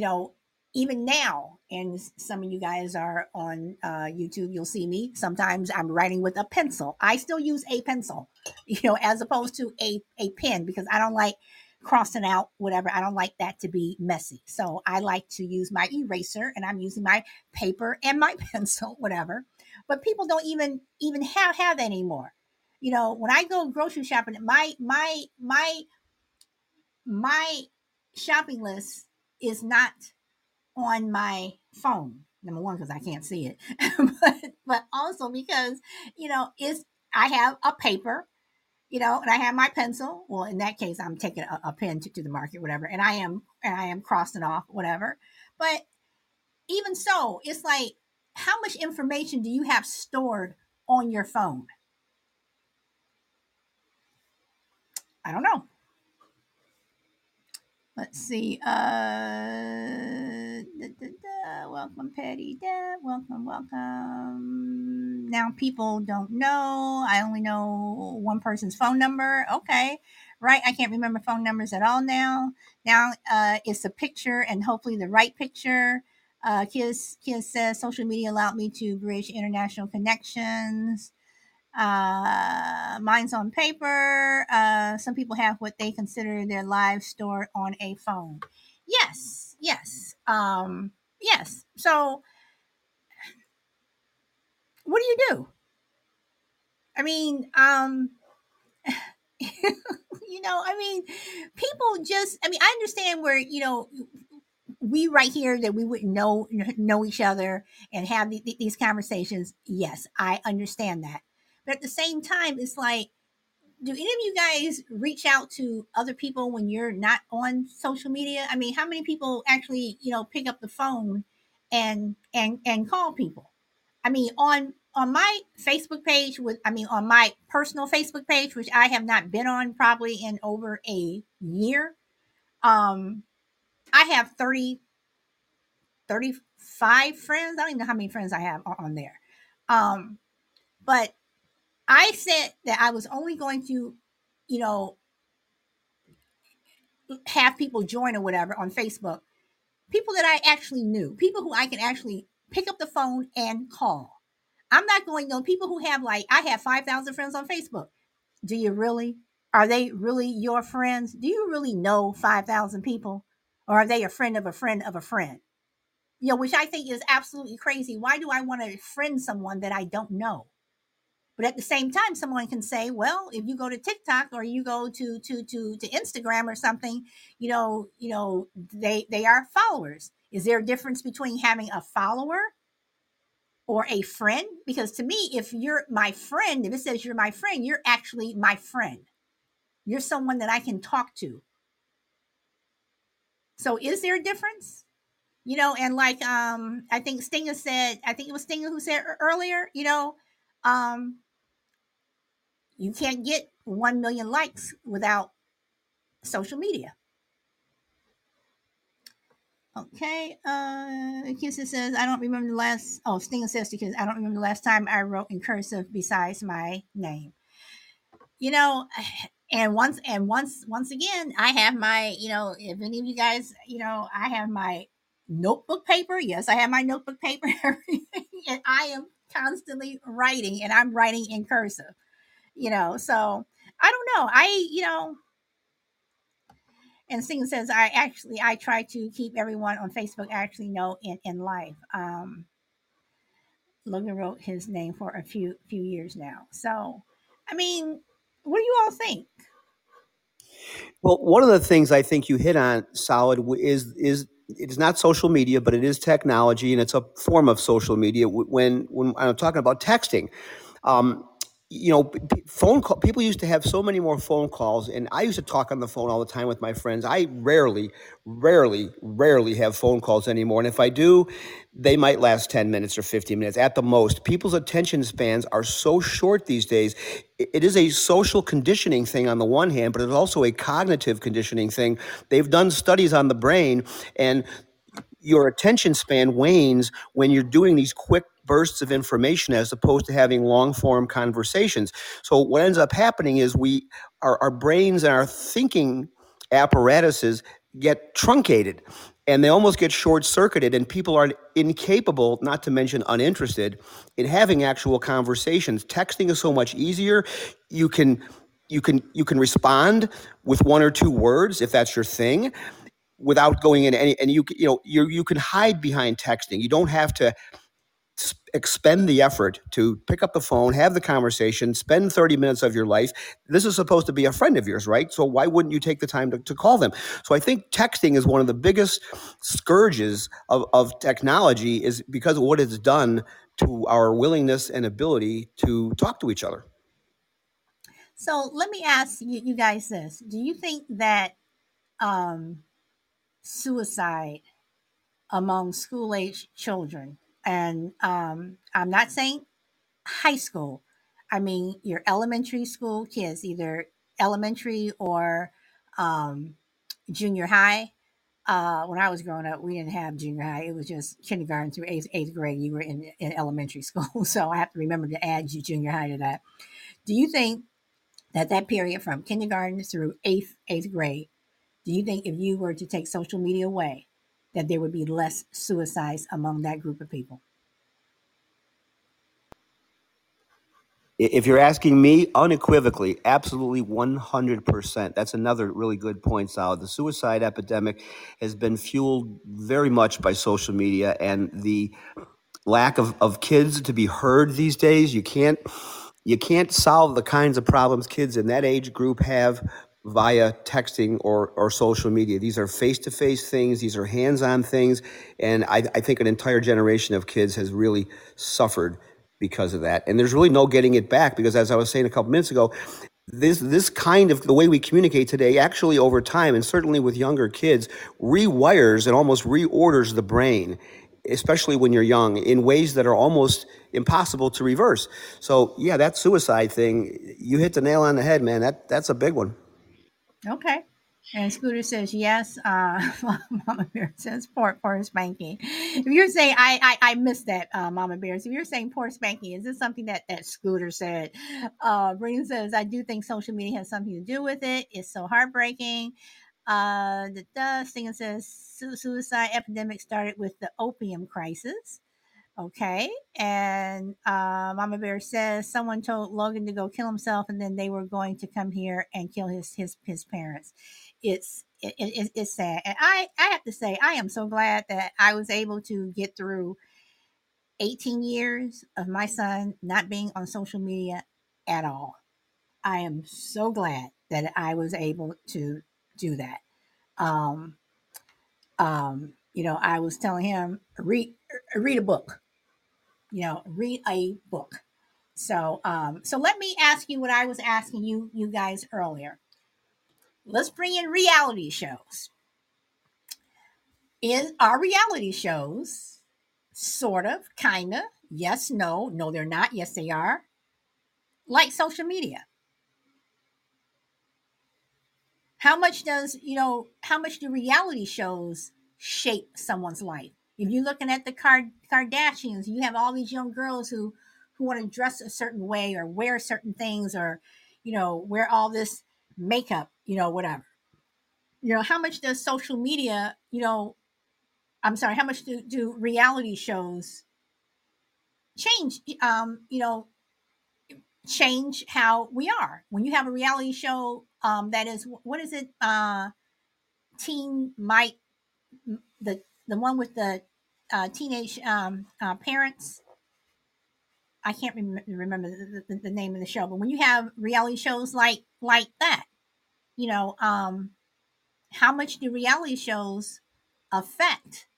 know, even now, and some of you guys are on YouTube, you'll see me. Sometimes I'm writing with a pencil. I still use a pencil, you know, as opposed to a pen, because I don't like crossing out whatever. I don't like that to be messy. So I like to use my eraser, and I'm using my paper and my pencil, whatever. But people don't even have that anymore. You know, when I go grocery shopping, my shopping list is not on my phone, number one, because I can't see it, but also because, you know, I have a paper, you know, and I have my pencil. Well, in that case, I'm taking a pen to the market, whatever, and I am crossing off whatever. But even so, it's like, how much information do you have stored on your phone? I don't know. Let's see. Welcome, Petty Deb. Welcome. Now people don't know. I only know one person's phone number. Okay. Right. I can't remember phone numbers at all now. Now it's a picture, and hopefully the right picture. Kiss says social media allowed me to bridge international connections. Mine's on paper. Some people have what they consider their lives stored on a phone. Yes. So what do you do? I mean, you know, I mean, people just, I mean, I understand where, you know, we right here that we wouldn't know each other and have these conversations. Yes, I understand that. But at the same time, it's like, do any of you guys reach out to other people when you're not on social media? I mean, how many people actually, you know, pick up the phone and call people? I mean, on my Facebook page, on my personal Facebook page, which I have not been on probably in over a year, I have 35 friends. I don't even know how many friends I have on there. But I said that I was only going to, you know, have people join or whatever on Facebook. People that I actually knew, people who I can actually pick up the phone and call. I'm not going, you know, people who have I have 5,000 friends on Facebook. Do you really? Are they really your friends? Do you really know 5,000 people? Or are they a friend of a friend of a friend? You know, which I think is absolutely crazy. Why do I want to friend someone that I don't know? But at the same time, someone can say, well, if you go to TikTok or you go to Instagram or something, you know, they are followers. Is there a difference between having a follower or a friend? Because to me, if you're my friend, if it says you're my friend, you're actually my friend. You're someone that I can talk to. So is there a difference? You know, and like, I think Stinger said, I think it was Stinger who said earlier, you know, you can't get 1 million likes without social media. Okay. Kissy says, I don't remember the last, oh, Stinger says to Kissy, I don't remember the last time I wrote in cursive besides my name. You know, and once again, I have my, you know, if any of you guys, you know, I have my notebook paper. Yes, I have my notebook paper and everything, and I am constantly writing, and I'm writing in cursive, you know, so I don't know. You know, and Singh says, I try to keep everyone on Facebook I actually know in life. Logan wrote his name for a few years now. So, I mean, what do you all think? Well, one of the things I think you hit on, Solid, is it's not social media, but it is technology, and it's a form of social media. When I'm talking about texting, you know, phone call, people used to have so many more phone calls, and I used to talk on the phone all the time with my friends. I rarely have phone calls anymore, and if I do, they might last 10 minutes or 15 minutes at the most. People's attention spans are so short these days. It is a social conditioning thing on the one hand, but it's also a cognitive conditioning thing. They've done studies on the brain, and your attention span wanes when you're doing these quick bursts of information as opposed to having long-form conversations. So what ends up happening is our brains and our thinking apparatuses get truncated, and they almost get short-circuited, and people are incapable, not to mention uninterested, in having actual conversations. Texting is so much easier. You can respond with one or two words if that's your thing, without going into any, and you can hide behind texting. You don't have to expend the effort to pick up the phone, have the conversation, spend 30 minutes of your life. This is supposed to be a friend of yours, right? So why wouldn't you take the time to call them? So I think texting is one of the biggest scourges of technology, is because of what it's done to our willingness and ability to talk to each other. So let me ask you guys this. Do you think that suicide among school-age children, and I'm not saying high school, I mean your elementary school kids, either elementary or junior high. When I was growing up, we didn't have junior high. It was just kindergarten through eighth grade. You were in elementary school. So I have to remember to add your junior high to that. Do you think that period from kindergarten through eighth grade, do you think if you were to take social media away, that there would be less suicides among that group of people? If you're asking me, unequivocally, absolutely 100%. That's another really good point, Sal. The suicide epidemic has been fueled very much by social media and the lack of kids to be heard these days. You can't solve the kinds of problems kids in that age group have via texting or social media. These are face-to-face things. These are hands-on things. And I think an entire generation of kids has really suffered because of that. And there's really no getting it back, because as I was saying a couple minutes ago, this kind of the way we communicate today actually over time, and certainly with younger kids, rewires and almost reorders the brain, especially when you're young, in ways that are almost impossible to reverse. So yeah, that suicide thing, you hit the nail on the head, man. That's a big one. Okay. And Scooter says, yes. Mama Bear says, poor Spanky. If you're saying, I missed that, Mama Bear. So if you're saying poor Spanky, is this something that Scooter said? Brina says, I do think social media has something to do with it. It's so heartbreaking. Stinger says, suicide epidemic started with the opium crisis. Okay. And Mama Bear says someone told Logan to go kill himself, and then they were going to come here and kill his parents. It's sad. And I have to say, I am so glad that I was able to get through 18 years of my son not being on social media at all. I am so glad that I was able to do that. You know, I was telling him, read a book, you know, read a book. So, so let me ask you what I was asking you guys earlier. Let's bring in reality shows. Are reality shows sort of, kind of, yes, no, they're not, yes, they are, like social media? How much do reality shows shape someone's life? If you're looking at the Kardashians, you have all these young girls who want to dress a certain way or wear certain things or, you know, wear all this makeup, you know, whatever. You know, how much does social media, you know, I'm sorry, how much do reality shows change, you know, change how we are? When you have a reality show, that is, what is it? Teen Mike, the one with the teenage parents. I can't remember the name of the show, but when you have reality shows like that, you know, how much do reality shows affect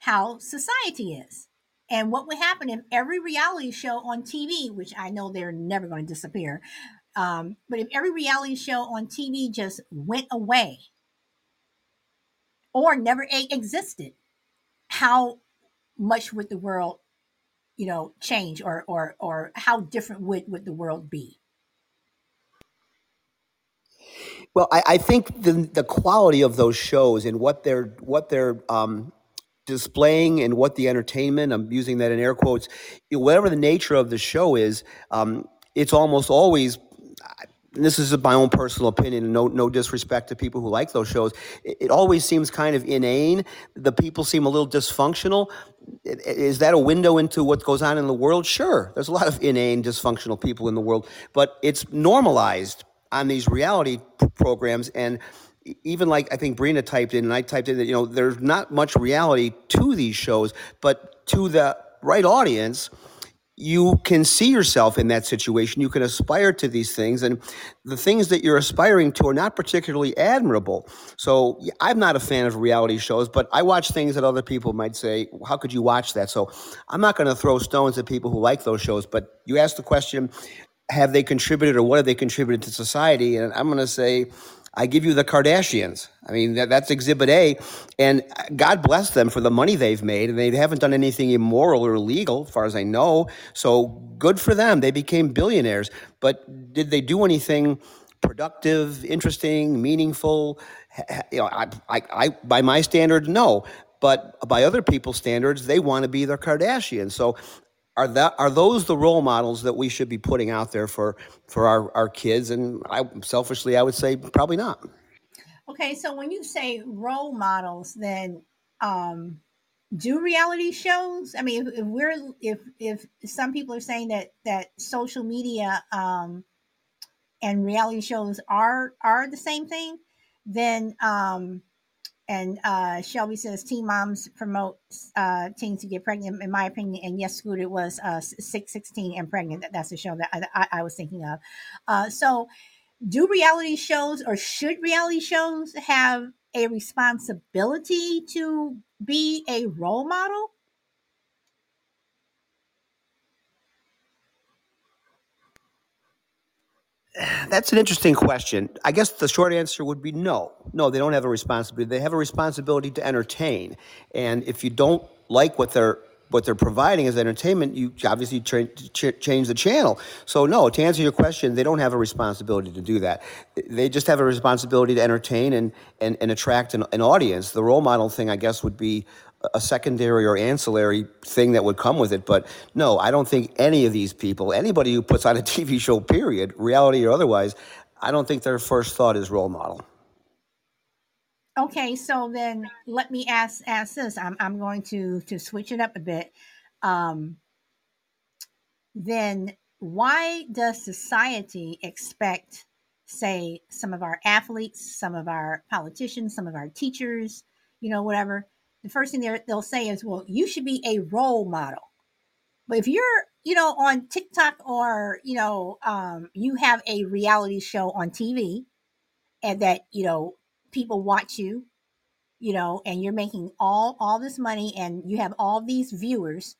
how society is? And what would happen if every reality show on TV, which I know they're never going to disappear, but if every reality show on TV just went away or never existed, how much would the world, you know, change or how different would the world be? Well, I think the quality of those shows and what they're displaying and what the entertainment, I'm using that in air quotes, whatever the nature of the show is, it's almost always, this is my own personal opinion, no disrespect to people who like those shows, it always seems kind of inane. The people seem a little dysfunctional. Is that a window into what goes on in the world? Sure, there's a lot of inane, dysfunctional people in the world, but it's normalized on these reality programs. And even like I think Brina typed in and I typed in that, you know, there's not much reality to these shows, but to the right audience, you can see yourself in that situation. You can aspire to these things, and the things that you're aspiring to are not particularly admirable. So I'm not a fan of reality shows, but I watch things that other people might say, how could you watch that? So I'm not going to throw stones at people who like those shows, but you asked the question, have they contributed or what have they contributed to society? And I'm going to say, I give you the Kardashians. I mean, that's Exhibit A, and God bless them for the money they've made, and they haven't done anything immoral or illegal, as far as I know, so good for them. They became billionaires, but did they do anything productive, interesting, meaningful? You know, I by my standards, no, but by other people's standards, they want to be the Kardashians, so Are those the role models that we should be putting out there for our kids? And I would say probably not. Okay, so when you say role models, then do reality shows? I mean, if some people are saying that social media and reality shows are the same thing, then And Shelby says, teen moms promote teens to get pregnant, in my opinion. And yes, Scooter, it was 16 and pregnant. That's the show that I was thinking of. So do reality shows or should reality shows have a responsibility to be a role model? That's an interesting question. I guess the short answer would be no. No, they don't have a responsibility. They have a responsibility to entertain. And if you don't like what they're providing as entertainment, you obviously change the channel. So no, to answer your question, they don't have a responsibility to do that. They just have a responsibility to entertain and attract an audience. The role model thing, I guess, would be a secondary or ancillary thing that would come with it. But no, I don't think any of these people, anybody who puts on a TV show, period, reality or otherwise, I don't think their first thought is role model. Okay, so then let me ask this. I'm going to switch it up a bit. Then why does society expect, say, some of our athletes, some of our politicians, some of our teachers, you know, whatever, the first thing they'll say is, well, you should be a role model. But if you're on TikTok or, you have a reality show on TV and that, people watch you, and you're making all this money and you have all these viewers.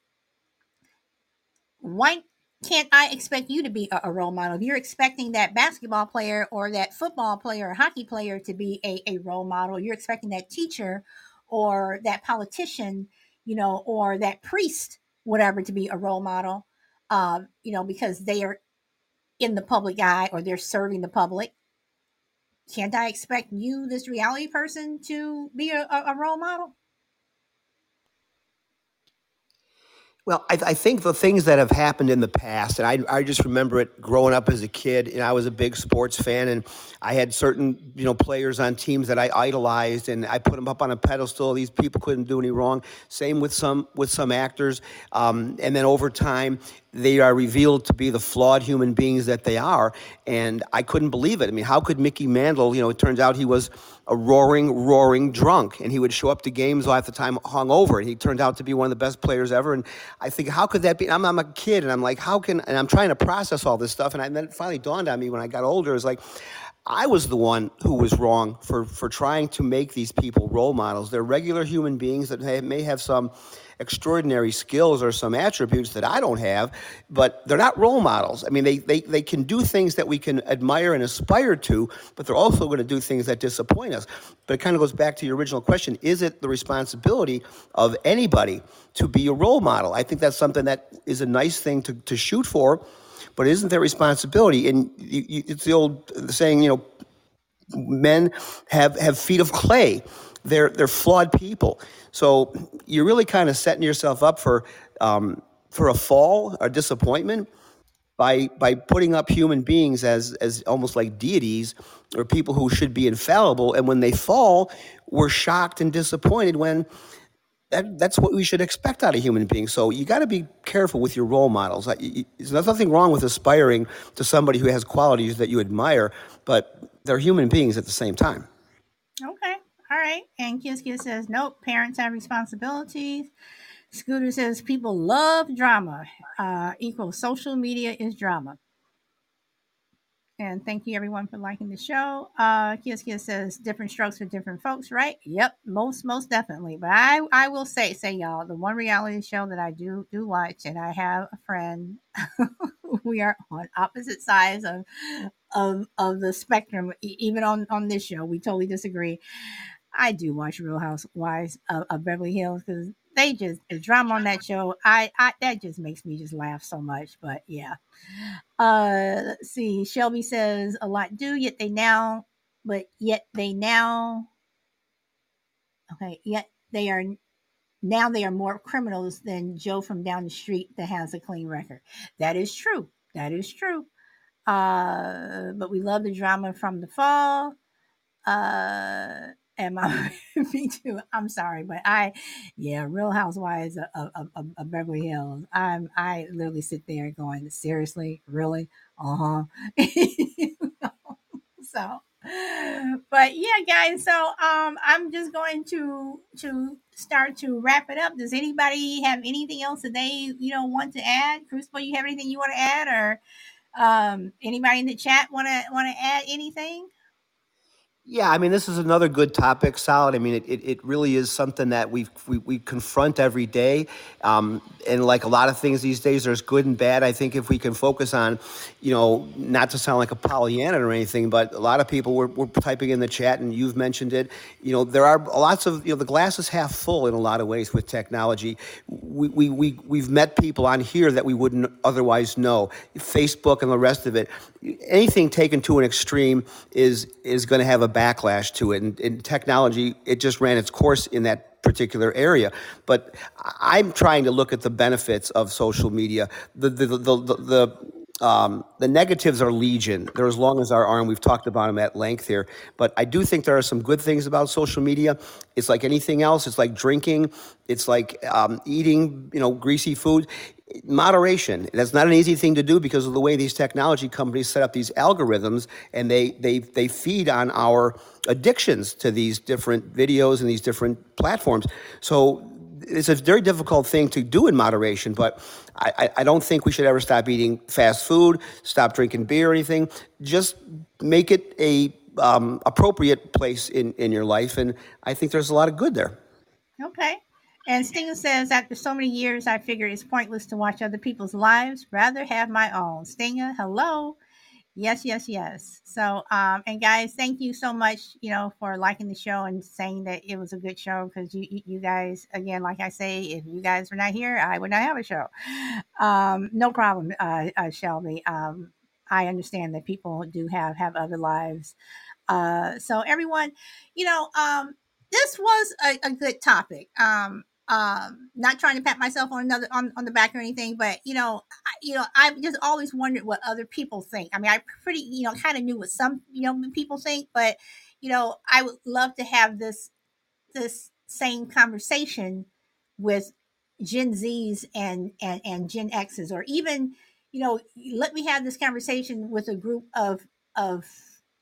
Why can't I expect you to be a role model? If you're expecting that basketball player or that football player or hockey player to be a role model, you're expecting that teacher or that politician, or that priest, whatever, to be a role model, because they are in the public eye or they're serving the public. Can't I expect you, this reality person, to be a role model? Well, I think the things that have happened in the past, and I just remember it growing up as a kid, and I was a big sports fan, and I had certain players on teams that I idolized, and I put them up on a pedestal. These people couldn't do any wrong. Same with some actors, and then over time, they are revealed to be the flawed human beings that they are, and I couldn't believe it. I mean, how could Mickey Mantle, it turns out he was a roaring drunk, and he would show up to games half the time hungover, and he turned out to be one of the best players ever, and I think, how could that be? I'm a kid, and I'm like, and I'm trying to process all this stuff, and then it finally dawned on me when I got older, it's like, I was the one who was wrong for trying to make these people role models. They're regular human beings that may have some extraordinary skills or some attributes that I don't have, but they're not role models. I mean, they can do things that we can admire and aspire to, but they're also going to do things that disappoint us. But it kind of goes back to your original question. Is it the responsibility of anybody to be a role model? I think that's something that is a nice thing to shoot for, but it isn't their responsibility. And it's the old saying, men have feet of clay. They're flawed people. So you're really kind of setting yourself up for a fall or disappointment by putting up human beings as almost like deities or people who should be infallible. And when they fall, we're shocked and disappointed when that's what we should expect out of human beings. So you got to be careful with your role models. There's nothing wrong with aspiring to somebody who has qualities that you admire, but they're human beings at the same time. Okay. All right. And Kiss says, nope, parents have responsibilities. Scooter says, people love drama. Equals social media is drama. And thank you, everyone, for liking the show. Kiss says, different strokes for different folks, right? Yep, most definitely. But I will say, y'all, the one reality show that I do watch, and I have a friend, we are on opposite sides of the spectrum. Even on this show, we totally disagree. I do watch Real Housewives of Beverly Hills because the drama on that show, I that just makes me just laugh so much. But yeah, let's see. Shelby says a lot do, yet they are more criminals than Joe from down the street that has a clean record. That is true. But we love the drama from the fall. Me too. I'm sorry, but Real Housewives of Beverly Hills. I literally sit there going, seriously, really, So, but yeah, guys. So, I'm just going to start to wrap it up. Does anybody have anything else that they want to add? Crucible, you have anything you want to add, or anybody in the chat want to add anything? Yeah, I mean, this is another good topic, Solid. I mean, it really is something that we confront every day. And like a lot of things these days, there's good and bad. I think if we can focus on, not to sound like a Pollyanna or anything, but a lot of people were typing in the chat, and you've mentioned it. There are lots of, the glass is half full in a lot of ways with technology. We've met people on here that we wouldn't otherwise know. Facebook and the rest of it. Anything taken to an extreme is going to have a backlash to it, and technology, it just ran its course in that particular area. But I'm trying to look at the benefits of social media. The negatives are legion. They're as long as our arm. We've talked about them at length here. But I do think there are some good things about social media. It's like anything else. It's like drinking. It's like eating, greasy food. Moderation. That's not an easy thing to do because of the way these technology companies set up these algorithms, and they feed on our addictions to these different videos and these different platforms. So it's a very difficult thing to do in moderation, but I don't think we should ever stop eating fast food, stop drinking beer or anything. Just make it a appropriate place in your life, and I think there's a lot of good there. Okay. And Stinger says, after so many years, I figure it's pointless to watch other people's lives. Rather have my own. Stinger, hello. Yes, yes, yes. So, and guys, thank you so much, you know, for liking the show and saying that it was a good show, because you guys, again, like I say, if you guys were not here, I would not have a show. No problem, Shelby. I understand that people do have other lives. So everyone, you know, this was a good topic. Not trying to pat myself on the back or anything, but I've just always wondered what other people think. I mean, I pretty, kind of knew what some, people think, but, I would love to have this same conversation with Gen Zs and Gen Xs, or even, let me have this conversation with a group of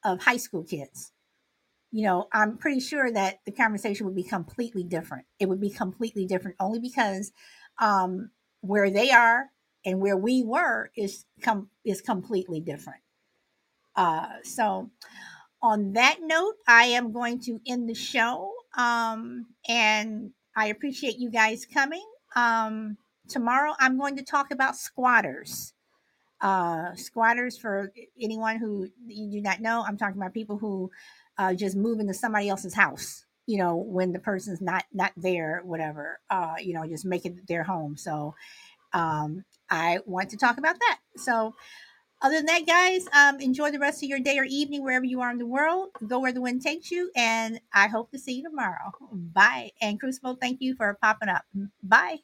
high school kids. I'm pretty sure that the conversation would be completely different. It would be completely different only because where they are and where we were is completely different. So on that note, I am going to end the show. And I appreciate you guys coming. Tomorrow, I'm going to talk about squatters. Squatters, for anyone who you do not know, I'm talking about people who just move into somebody else's house, when the person's not there, whatever, just make it their home. So I want to talk about that. So other than that, guys, enjoy the rest of your day or evening, wherever you are in the world. Go where the wind takes you. And I hope to see you tomorrow. Bye. And Crucible, thank you for popping up. Bye.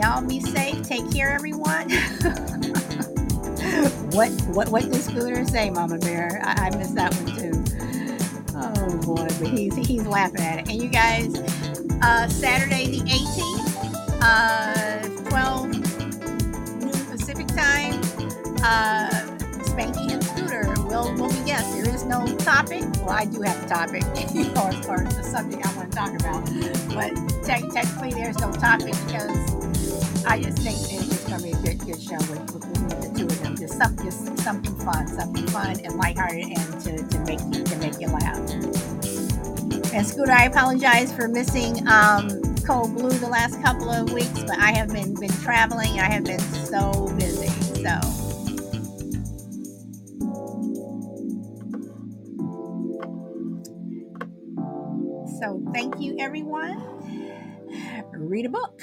Y'all be safe. Take care, everyone. What did Scooter say, Mama Bear? I missed that one too. Oh boy, but he's laughing at it. And you guys, Saturday the 18th, 12 noon Pacific time. Spanky and Scooter will be guests. There is no topic. Well, I do have a topic, as far as the subject I want to talk about. But technically, there's no topic because I just think it's just going to be a good show with the two of them. Just something fun and lighthearted, and to make you laugh. And Scooter, I apologize for missing Cold Blue the last couple of weeks, but I have been traveling. I have been so busy. So. So thank you, everyone. Read a book.